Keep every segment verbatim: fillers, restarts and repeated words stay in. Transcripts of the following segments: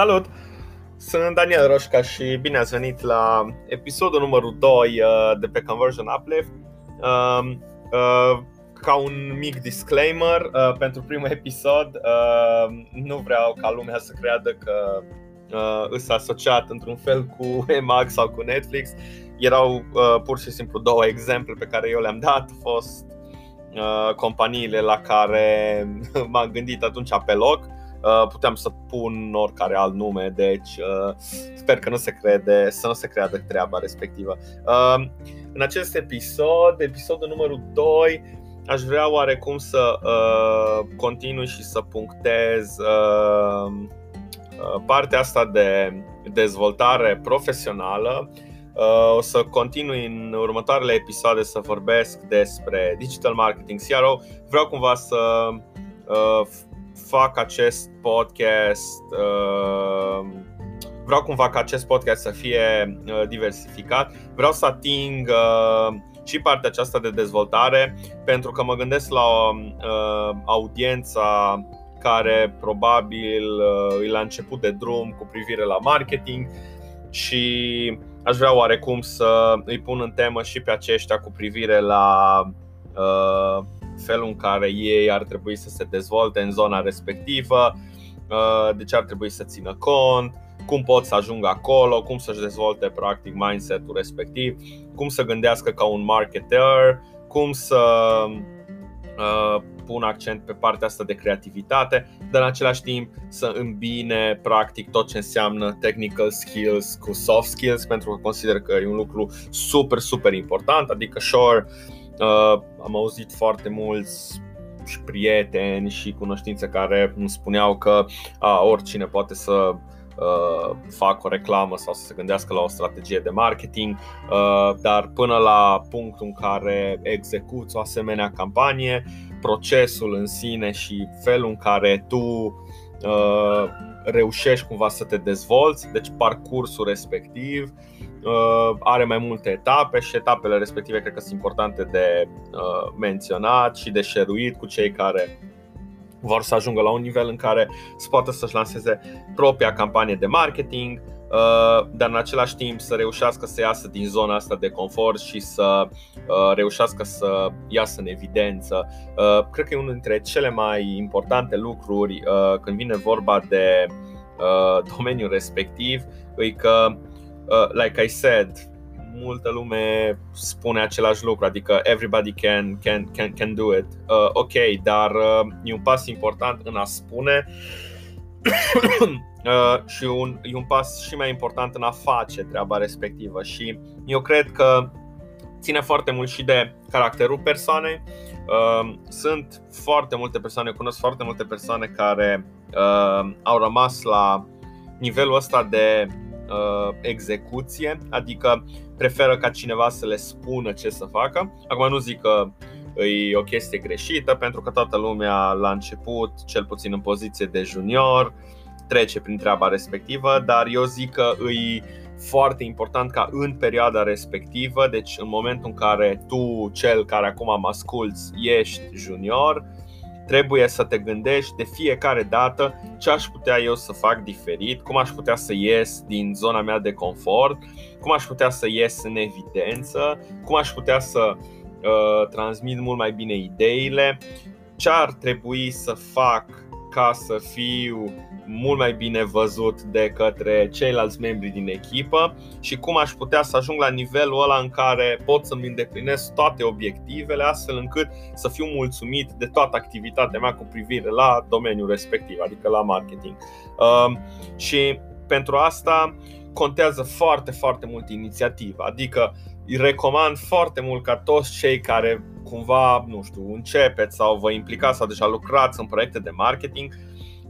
Salut! Sunt Daniel Roșca și bine ați venit la episodul numărul doi de pe Conversion Uplift. Ca un mic disclaimer, pentru primul episod nu vreau ca lumea să creadă că îs asociat într-un fel cu Emag sau cu Netflix. Erau pur și simplu două exemple pe care eu le-am dat. A fost companiile la care m-am gândit atunci pe loc. Puteam să pun oricare alt nume, deci sper că nu se crede, să nu se creadă treaba respectivă. În acest episod, episodul numărul doi, aș vrea oarecum să continui și să punctez partea asta de dezvoltare profesională. O să continui în următoarele episoade să vorbesc despre digital marketing, C R O. Vreau cumva să fac acest podcast, vreau cumva ca acest podcast să fie diversificat. Vreau să ating și partea aceasta de dezvoltare, pentru că mă gândesc la audiența care probabil e la început de drum cu privire la marketing și aș vrea oarecum să îi pun în temă și pe aceștia cu privire la uh, felul în care ei ar trebui să se dezvolte în zona respectivă, uh, de ce ar trebui să țină cont, cum pot să ajungă acolo, cum să-și dezvolte practic mindset-ul respectiv, cum să gândească ca un marketer, cum să uh, pun accent pe partea asta de creativitate, dar în același timp să îmbine practic tot ce înseamnă technical skills cu soft skills, pentru că consider că e un lucru super, super important. Adică, sure, uh, am auzit foarte mulți și prieteni și cunoștințe care îmi spuneau că a, oricine poate să uh, facă o reclamă sau să se gândească la o strategie de marketing, uh, dar până la punctul în care execuți o asemenea campanie, procesul în sine și felul în care tu uh, reușești cumva să te dezvolți, deci parcursul respectiv uh, are mai multe etape și etapele respective cred că sunt importante de uh, menționat și de share-uit cu cei care vor să ajungă la un nivel în care se poate să-și lanseze propria campanie de marketing, Uh, dar în același timp să reușească să iasă din zona asta de confort și să uh, reușească să iasă în evidență. Uh, cred că e unul dintre cele mai importante lucruri uh, când vine vorba de uh, domeniul respectiv, e că, uh, like I said, multă lume spune același lucru, adică everybody can, can, can, can do it. Uh, ok, dar uh, e un pas important în a spune Uh, și un, e un pas și mai important în a face treaba respectivă. Și eu cred că ține foarte mult și de caracterul persoanei. uh, Sunt foarte multe persoane, cunosc foarte multe persoane care uh, au rămas la nivelul ăsta de uh, execuție. Adică preferă ca cineva să le spună ce să facă. Acum nu zic că e o chestie greșită, pentru că toată lumea la început, cel puțin în poziție de junior, trece prin treaba respectivă, dar eu zic că e foarte important ca în perioada respectivă, deci în momentul în care tu, cel care acum mă asculți, ești junior, trebuie să te gândești de fiecare dată ce aș putea eu să fac diferit, cum aș putea să ies din zona mea de confort, cum aș putea să ies în evidență, cum aș putea să uh, transmit mult mai bine ideile, ce ar trebui să fac ca să fiu mult mai bine văzut de către ceilalți membri din echipă și cum aș putea să ajung la nivelul ăla în care pot să-mi îndeplinesc toate obiectivele, astfel încât să fiu mulțumit de toată activitatea mea cu privire la domeniul respectiv, adică la marketing. Și pentru asta contează foarte, foarte mult inițiativa. Adică îi recomand foarte mult ca toți cei care cumva, nu știu, începeți sau vă implicați sau deja lucrați în proiecte de marketing,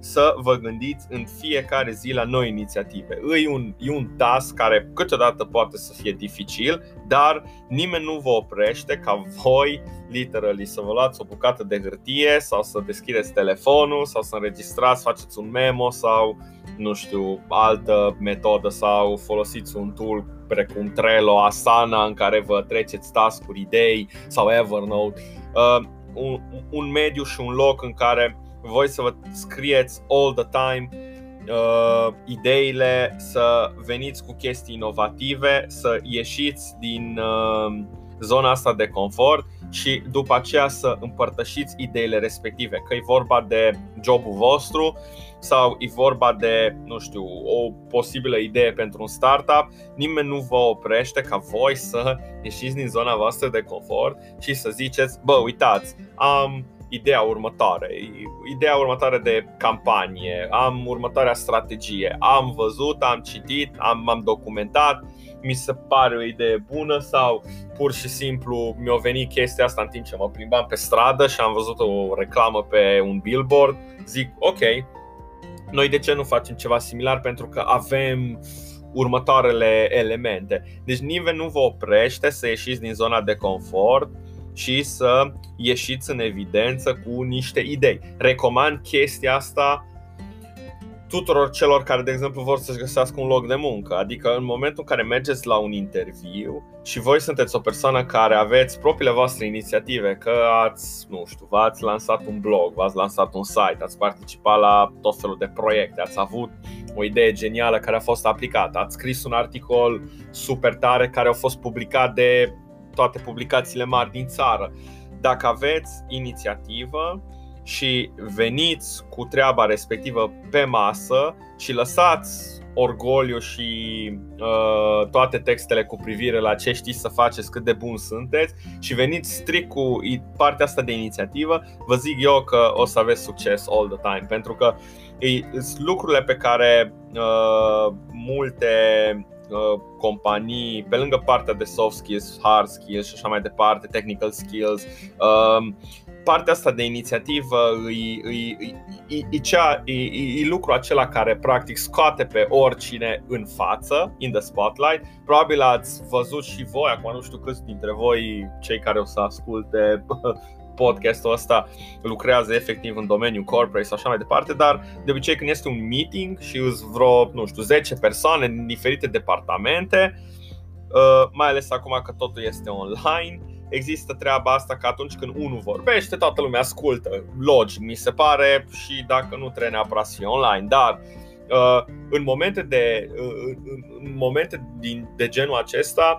să vă gândiți în fiecare zi la noi inițiative. E un, e un task care câteodată poate să fie dificil, dar nimeni nu vă oprește ca voi, literally, să vă luați o bucată de hârtie sau să deschideți telefonul sau să înregistrați, faceți un memo sau, nu știu, altă metodă sau folosiți un tool precum Trello, Asana, în care vă treceți task-uri, idei sau Evernote. Uh, un, un mediu și un loc în care voi să vă scrieți all the time uh, ideile, să veniți cu chestii inovative, să ieșiți din uh, zona asta de confort și după aceea să împărtășiți ideile respective, că e vorba de jobul vostru sau e vorba de, nu știu, o posibilă idee pentru un startup. Nimeni nu vă oprește ca voi să ieșiți din zona voastră de confort și să ziceți: bă, uitați, am ideea următoare, ideea următoare de campanie, am următoarea strategie, am văzut, am citit, am, m-am documentat, mi se pare o idee bună, sau pur și simplu mi-a venit chestia asta în timp ce mă plimbam pe stradă și am văzut o reclamă pe un billboard. Zic, ok, noi de ce nu facem ceva similar, pentru că avem următoarele elemente. Deci nimeni nu vă oprește să ieșiți din zona de confort și să ieșiți în evidență cu niște idei. Recomand chestia asta tuturor celor care, de exemplu, vor să-și găsească un loc de muncă. Adică în momentul în care mergeți la un interviu și voi sunteți o persoană care aveți propriile voastre inițiative, că ați, nu știu, v-ați lansat un blog, v-ați lansat un site, ați participat la tot felul de proiecte, ați avut o idee genială care a fost aplicată, ați scris un articol super tare care a fost publicat de toate publicațiile mari din țară. Dacă aveți inițiativă și veniți cu treaba respectivă pe masă și lăsați orgoliu și uh, toate textele cu privire la ce știți să faceți, cât de bun sunteți, și veniți strict cu partea asta de inițiativă, vă zic eu că o să aveți succes all the time, pentru că sunt lucrurile pe care uh, multe companii, pe lângă partea de soft skills, hard skills și așa mai departe, technical skills, partea asta de inițiativă e, e, e, e, cea, e, e lucrul acela care practic scoate pe oricine în față, in the spotlight. Probabil ați văzut și voi, acum nu știu câți dintre voi, cei care o să asculte podcastul ăsta, lucrează efectiv în domeniul corporate sau așa mai departe, dar de obicei când este un meeting și îți vreo, nu știu, zece persoane din diferite departamente, mai ales acum că totul este online, există treaba asta că atunci când unul vorbește, toată lumea ascultă, logic mi se pare, și dacă nu trebuie neapărat să fie online, dar în momente de în momente din de genul acesta,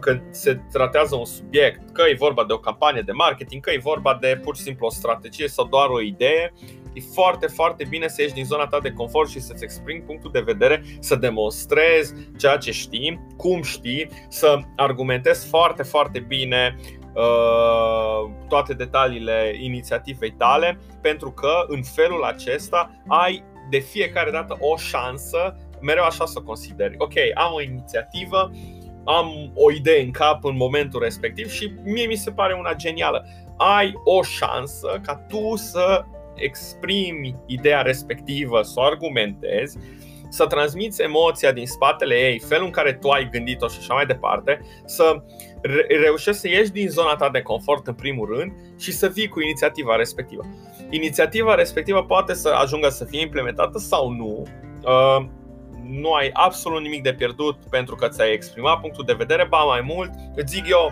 când se tratează un subiect, că e vorba de o campanie de marketing, că e vorba de pur și simplu o strategie sau doar o idee, e foarte, foarte bine să ieși din zona ta de confort și să-ți exprimi punctul de vedere, să demonstrezi ceea ce știi, cum știi, să argumentezi foarte, foarte bine toate detaliile inițiativei tale, pentru că în felul acesta ai de fiecare dată o șansă, mereu așa să o consideri. Ok, am o inițiativă, am o idee în cap în momentul respectiv și mie mi se pare una genială. Ai o șansă ca tu să exprimi ideea respectivă, să o argumentezi, să transmiți emoția din spatele ei, felul în care tu ai gândit-o și așa mai departe, să reușești să ieși din zona ta de confort în primul rând și să vii cu inițiativa respectivă. Inițiativa respectivă poate să ajungă să fie implementată sau nu. Nu ai absolut nimic de pierdut pentru că ți-ai exprimat punctul de vedere. Ba mai mult, îți zic eu,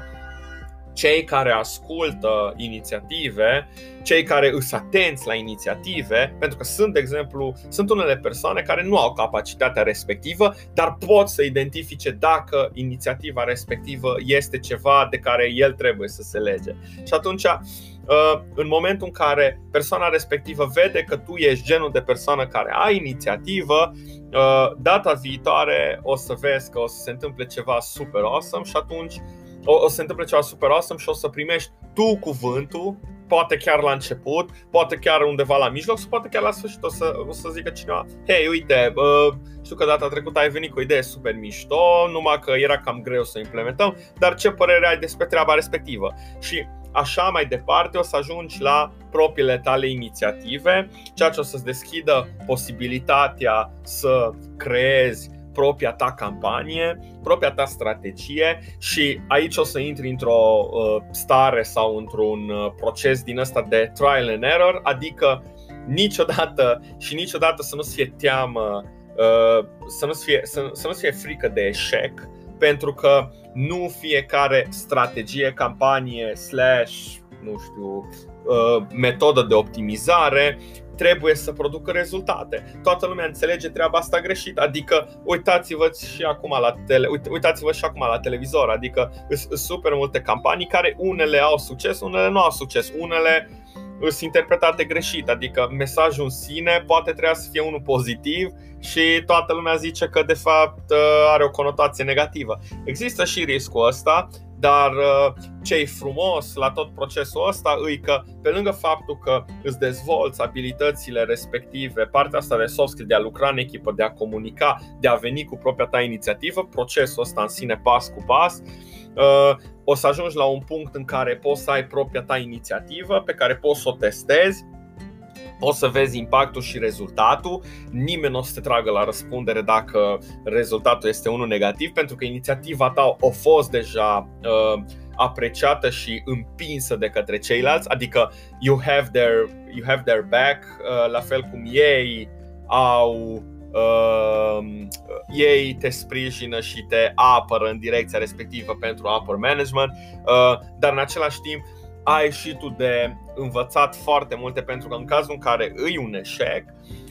cei care ascultă inițiative, cei care îs atenți la inițiative, pentru că sunt, de exemplu, sunt unele persoane care nu au capacitatea respectivă, dar pot să identifice dacă inițiativa respectivă este ceva de care el trebuie să se lege. Și atunci, în momentul în care persoana respectivă vede că tu ești genul de persoană care ai inițiativă, data viitoare o să vezi că o să se întâmple ceva super awesome și atunci o să se întâmple ceva super awesome și o să primești tu cuvântul, poate chiar la început, poate chiar undeva la mijloc, sau poate chiar la sfârșit o să, o să zică cineva: hei, uite, bă, știu că data trecută ai venit cu o idee super mișto, numai că era cam greu să implementăm, dar ce părere ai despre treaba respectivă? Și așa mai departe o să ajungi la propriile tale inițiative, ceea ce o să-ți deschidă posibilitatea să creezi propria ta campanie, propria ta strategie, și aici o să intri într-o stare sau într-un proces din ăsta de trial and error, adică niciodată și niciodată să nu-ți fie teamă, să nu-ți fie, să, să nu-ți fie frică de eșec, pentru că nu fiecare strategie, campanie, slash, nu știu, metodă de optimizare trebuie să producă rezultate. Toată lumea înțelege treaba asta greșit. Adică uitați-vă și acum la tele, uitați-vă și acum la televizor. Adică sunt super multe campanii care unele au succes, unele nu au succes. Unele sunt interpretate greșit. Adică mesajul în sine poate trebuia să fie unul pozitiv și toată lumea zice că de fapt are o conotație negativă. Există și riscul ăsta. Dar ce-i frumos la tot procesul ăsta e că pe lângă faptul că îți dezvolți abilitățile respective, partea asta de soft skill, de a lucra în echipă, de a comunica, de a veni cu propria ta inițiativă, procesul ăsta în sine pas cu pas, o să ajungi la un punct în care poți să ai propria ta inițiativă pe care poți să o testezi. Poți să vezi impactul și rezultatul. Nimeni nu o să te tragă la răspundere dacă rezultatul este unul negativ, pentru că inițiativa ta a fost deja uh, apreciată și împinsă de către ceilalți. Adică you have their, you have their back, uh, la fel cum ei au uh, ei te sprijină și te apără în direcția respectivă pentru upper management, uh, dar în același timp ai și tu de învățat foarte multe, pentru că în cazul în care îi un eșec,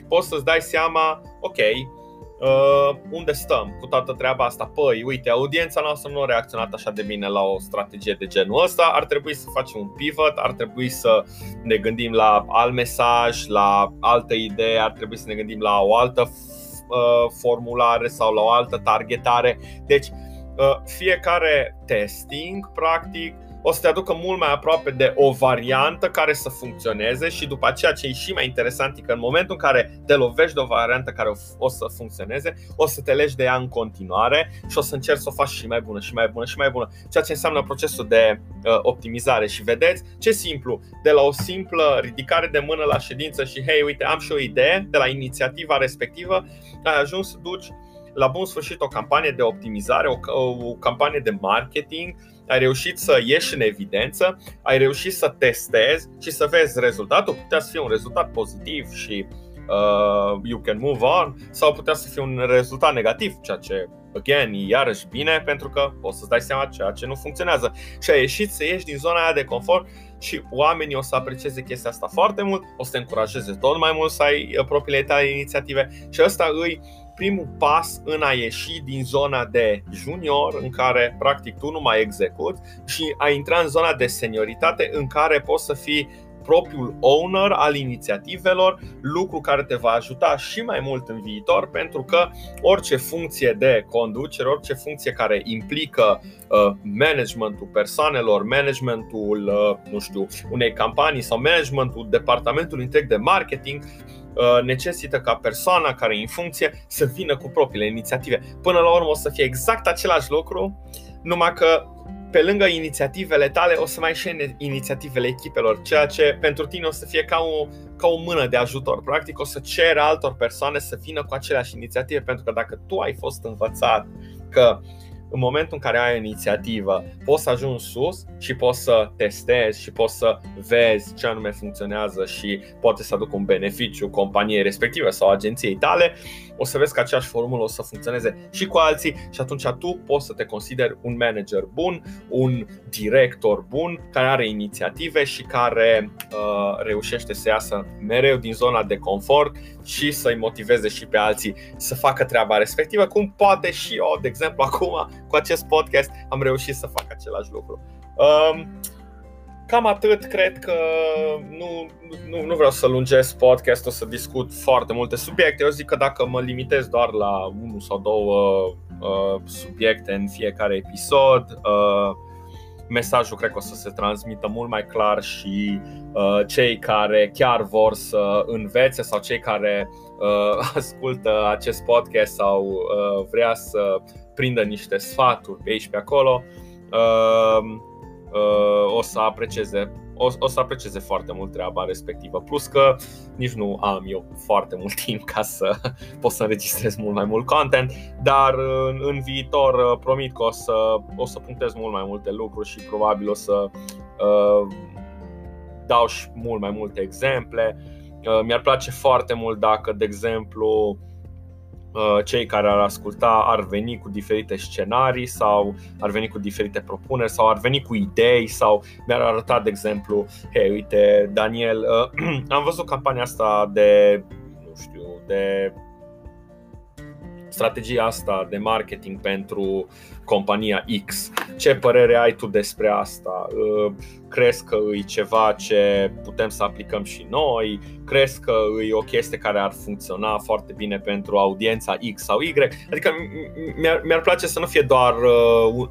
poți să-ți dai seama, ok, uh, unde stăm cu toată treaba asta. Păi, uite, audiența noastră nu a reacționat așa de bine la o strategie de genul ăsta, ar trebui să facem un pivot, ar trebui să ne gândim la alt mesaj, la altă idee, ar trebui să ne gândim la o altă uh, formulare sau la o altă targetare. Deci, uh, fiecare testing, practic, o să te aducă mult mai aproape de o variantă care să funcționeze și după aceea ce e și mai interesant e că în momentul în care te lovești de o variantă care o să funcționeze, o să te legi de ea în continuare și o să încerci să o faci și mai bună și mai bună și mai bună, ceea ce înseamnă procesul de uh, optimizare. Și vedeți ce simplu, de la o simplă ridicare de mână la ședință și hei, uite, am și o idee, de la inițiativa respectivă ai ajuns să duci la bun sfârșit o campanie de optimizare, o, o campanie de marketing. Ai reușit să ieși în evidență, ai reușit să testezi și să vezi rezultatul. Putea să fie un rezultat pozitiv și uh, you can move on, sau putea să fie un rezultat negativ, ceea ce, again, e iarăși bine, pentru că o să-ți dai seama ceea ce nu funcționează. Și ai ieșit să ieși din zona aia de confort și oamenii o să aprecieze chestia asta foarte mult, o să te încurajeze tot mai mult să ai propriile tale inițiative. Și ăsta îi primul pas în a ieși din zona de junior, în care practic tu nu mai execuți, și a intra în zona de senioritate, în care poți să fii propriul owner al inițiativelor, lucru care te va ajuta și mai mult în viitor, pentru că orice funcție de conducere, orice funcție care implică managementul persoanelor, managementul, nu știu, unei campanii sau managementul departamentului întreg de marketing, necesită ca persoana care e în funcție să vină cu propriile inițiative. Până la urmă o să fie exact același lucru, numai că pe lângă inițiativele tale o să mai ai inițiativele echipelor, ceea ce pentru tine o să fie ca o, ca o mână de ajutor. Practic o să ceri altor persoane să vină cu aceleași inițiative, pentru că dacă tu ai fost învățat că în momentul în care ai o inițiativă poți să ajungi sus și poți să testezi și poți să vezi ce anume funcționează și poate să aducă un beneficiu companiei respective sau agenției tale, o să vezi că aceeași formulă o să funcționeze și cu alții și atunci tu poți să te consideri un manager bun, un director bun, care are inițiative și care uh, reușește să iasă mereu din zona de confort și să-i motiveze și pe alții să facă treaba respectivă, cum poate și eu, de exemplu, acum cu acest podcast am reușit să fac același lucru. Um, Cam atât, cred că nu, nu, nu vreau să lungesc podcastul, să discut foarte multe subiecte. Eu zic că dacă mă limitez doar la unul sau două uh, subiecte în fiecare episod, uh, mesajul cred că o să se transmită mult mai clar și uh, cei care chiar vor să învețe sau cei care uh, ascultă acest podcast sau uh, vrea să prindă niște sfaturi pe aici pe acolo, uh, Uh, o să aprecieze, o, o să aprecieze foarte mult treaba respectivă. Plus că nici nu am eu foarte mult timp ca să pot să înregistrez mult mai mult content, dar în, în viitor uh, promit că o să, o să punctez mult mai multe lucruri și probabil o să uh, dau și mult mai multe exemple. Uh, mi-ar place foarte mult dacă, de exemplu, cei care ar asculta ar veni cu diferite scenarii sau ar veni cu diferite propuneri sau ar veni cu idei sau mi-ar arăta, de exemplu, hei, uite, Daniel, am văzut campania asta de, nu știu, de strategia asta de marketing pentru compania X. Ce părere ai tu despre asta? Crezi că e ceva ce putem să aplicăm și noi? Crezi că e o chestie care ar funcționa foarte bine pentru audiența X sau Y? Adică mi-ar, mi-ar place să nu fie doar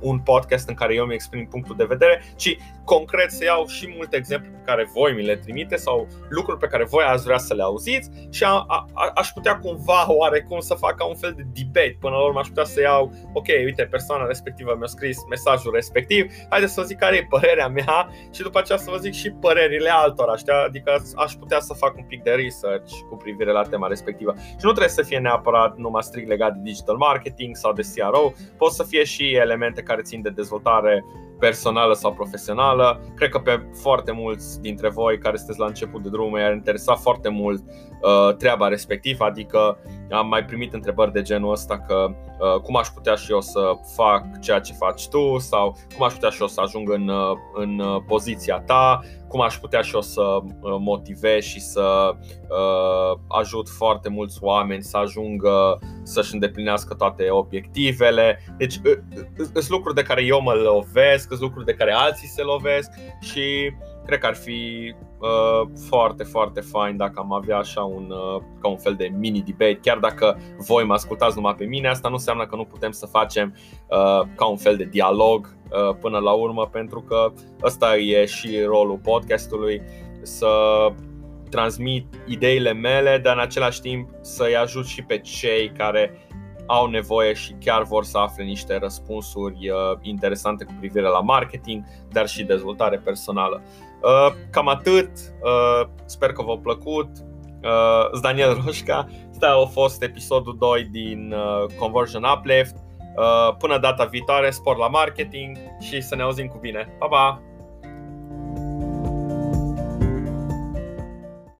un podcast în care eu îmi exprim punctul de vedere, ci concret să iau și multe exemple pe care voi mi le trimite sau lucruri pe care voi ați vrea să le auziți și a, a, aș putea cumva oarecum să fac ca un fel de debate. Până la urmă aș putea să iau, ok, uite, persoana respectivă mi-a scris mesajul respectiv, haideți să vă zic care e părerea mea și după aceea să vă zic și părerile altora, știa? Adică aș putea să fac un pic de research cu privire la tema respectivă. Și nu trebuie să fie neapărat numai strict legat de digital marketing sau de C R O, pot să fie și elemente care țin de dezvoltare personală sau profesională. Cred că pe foarte mulți dintre voi care sunteți la început de drum i-ar interesa foarte mult uh, treaba respectivă, adică am mai primit întrebări de genul ăsta că uh, cum aș putea și eu să fac ceea ce faci tu sau cum aș putea și eu să ajung în, în poziția ta, cum aș putea și eu să motivez și să uh, ajut foarte mulți oameni să ajungă să-și îndeplinească toate obiectivele. Deci sunt lucruri de care eu mă lovesc, sunt lucruri de care alții se lovesc și cred că ar fi uh, foarte, foarte fain dacă am avea așa un, uh, ca un fel de mini-debate. Chiar dacă voi mă ascultați numai pe mine, asta nu înseamnă că nu putem să facem uh, ca un fel de dialog uh, până la urmă, pentru că ăsta e și rolul podcastului, să transmit ideile mele, dar în același timp să-i ajut și pe cei care au nevoie și chiar vor să afle niște răspunsuri uh, interesante cu privire la marketing, dar și dezvoltare personală. Uh, cam atât, uh, sper că v-a plăcut. Uh, Daniel Roșca, ăsta a fost episodul doi din uh, Conversion Uplift. Uh, până data viitoare, spor la marketing și să ne auzim cu bine. Pa, pa!